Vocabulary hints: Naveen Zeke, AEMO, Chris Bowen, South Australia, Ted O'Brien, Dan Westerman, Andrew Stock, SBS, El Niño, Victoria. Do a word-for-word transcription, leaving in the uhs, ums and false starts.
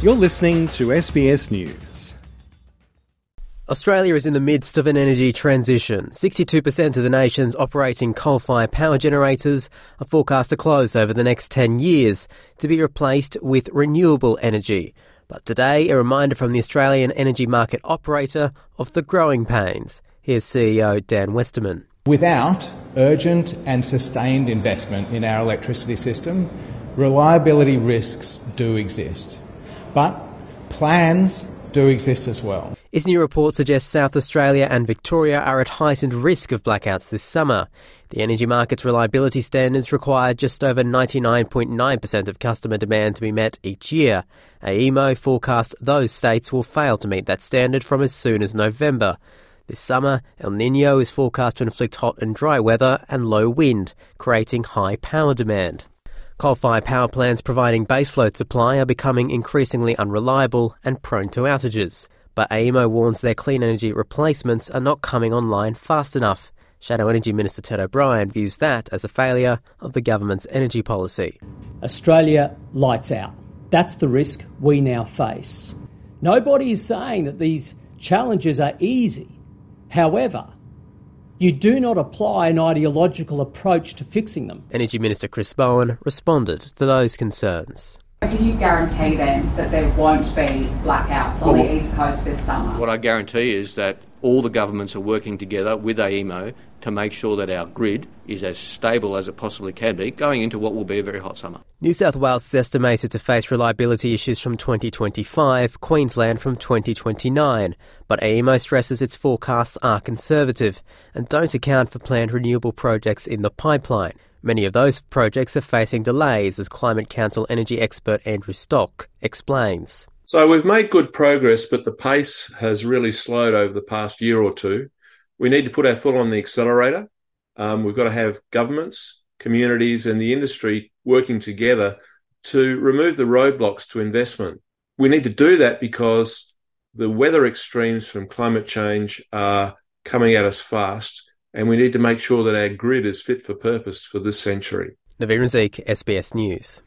You're listening to S B S News. Australia is in the midst of an energy transition. sixty-two percent of the nation's operating coal-fired power generators are forecast to close over the next ten years to be replaced with renewable energy. But today, a reminder from the Australian energy market operator of the growing pains. Here's C E O Dan Westerman. Without urgent and sustained investment in our electricity system, reliability risks do exist. But plans do exist as well. Its new report suggests South Australia and Victoria are at heightened risk of blackouts this summer. The energy market's reliability standards require just over ninety-nine point nine percent of customer demand to be met each year. AEMO forecast those states will fail to meet that standard from as soon as November. This summer, El Niño is forecast to inflict hot and dry weather and low wind, creating high power demand. Coal-fired power plants providing baseload supply are becoming increasingly unreliable and prone to outages. But AEMO warns their clean energy replacements are not coming online fast enough. Shadow Energy Minister Ted O'Brien views that as a failure of the government's energy policy. Australia lights out. That's the risk we now face. Nobody is saying that these challenges are easy. However, you do not apply an ideological approach to fixing them. Energy Minister Chris Bowen responded to those concerns. Do you guarantee then that there won't be blackouts well, on the East Coast this summer? What I guarantee is that all the governments are working together with AEMO to make sure that our grid is as stable as it possibly can be, going into what will be a very hot summer. New South Wales is estimated to face reliability issues from twenty twenty-five, Queensland from twenty twenty-nine. But AEMO stresses its forecasts are conservative and don't account for planned renewable projects in the pipeline. Many of those projects are facing delays, as Climate Council energy expert Andrew Stock explains. So we've made good progress, but the pace has really slowed over the past year or two. We need to put our foot on the accelerator. Um, we've got to have governments, communities and the industry working together to remove the roadblocks to investment. We need to do that because the weather extremes from climate change are coming at us fast, and we need to make sure that our grid is fit for purpose for this century. Naveen Zeke, S B S News.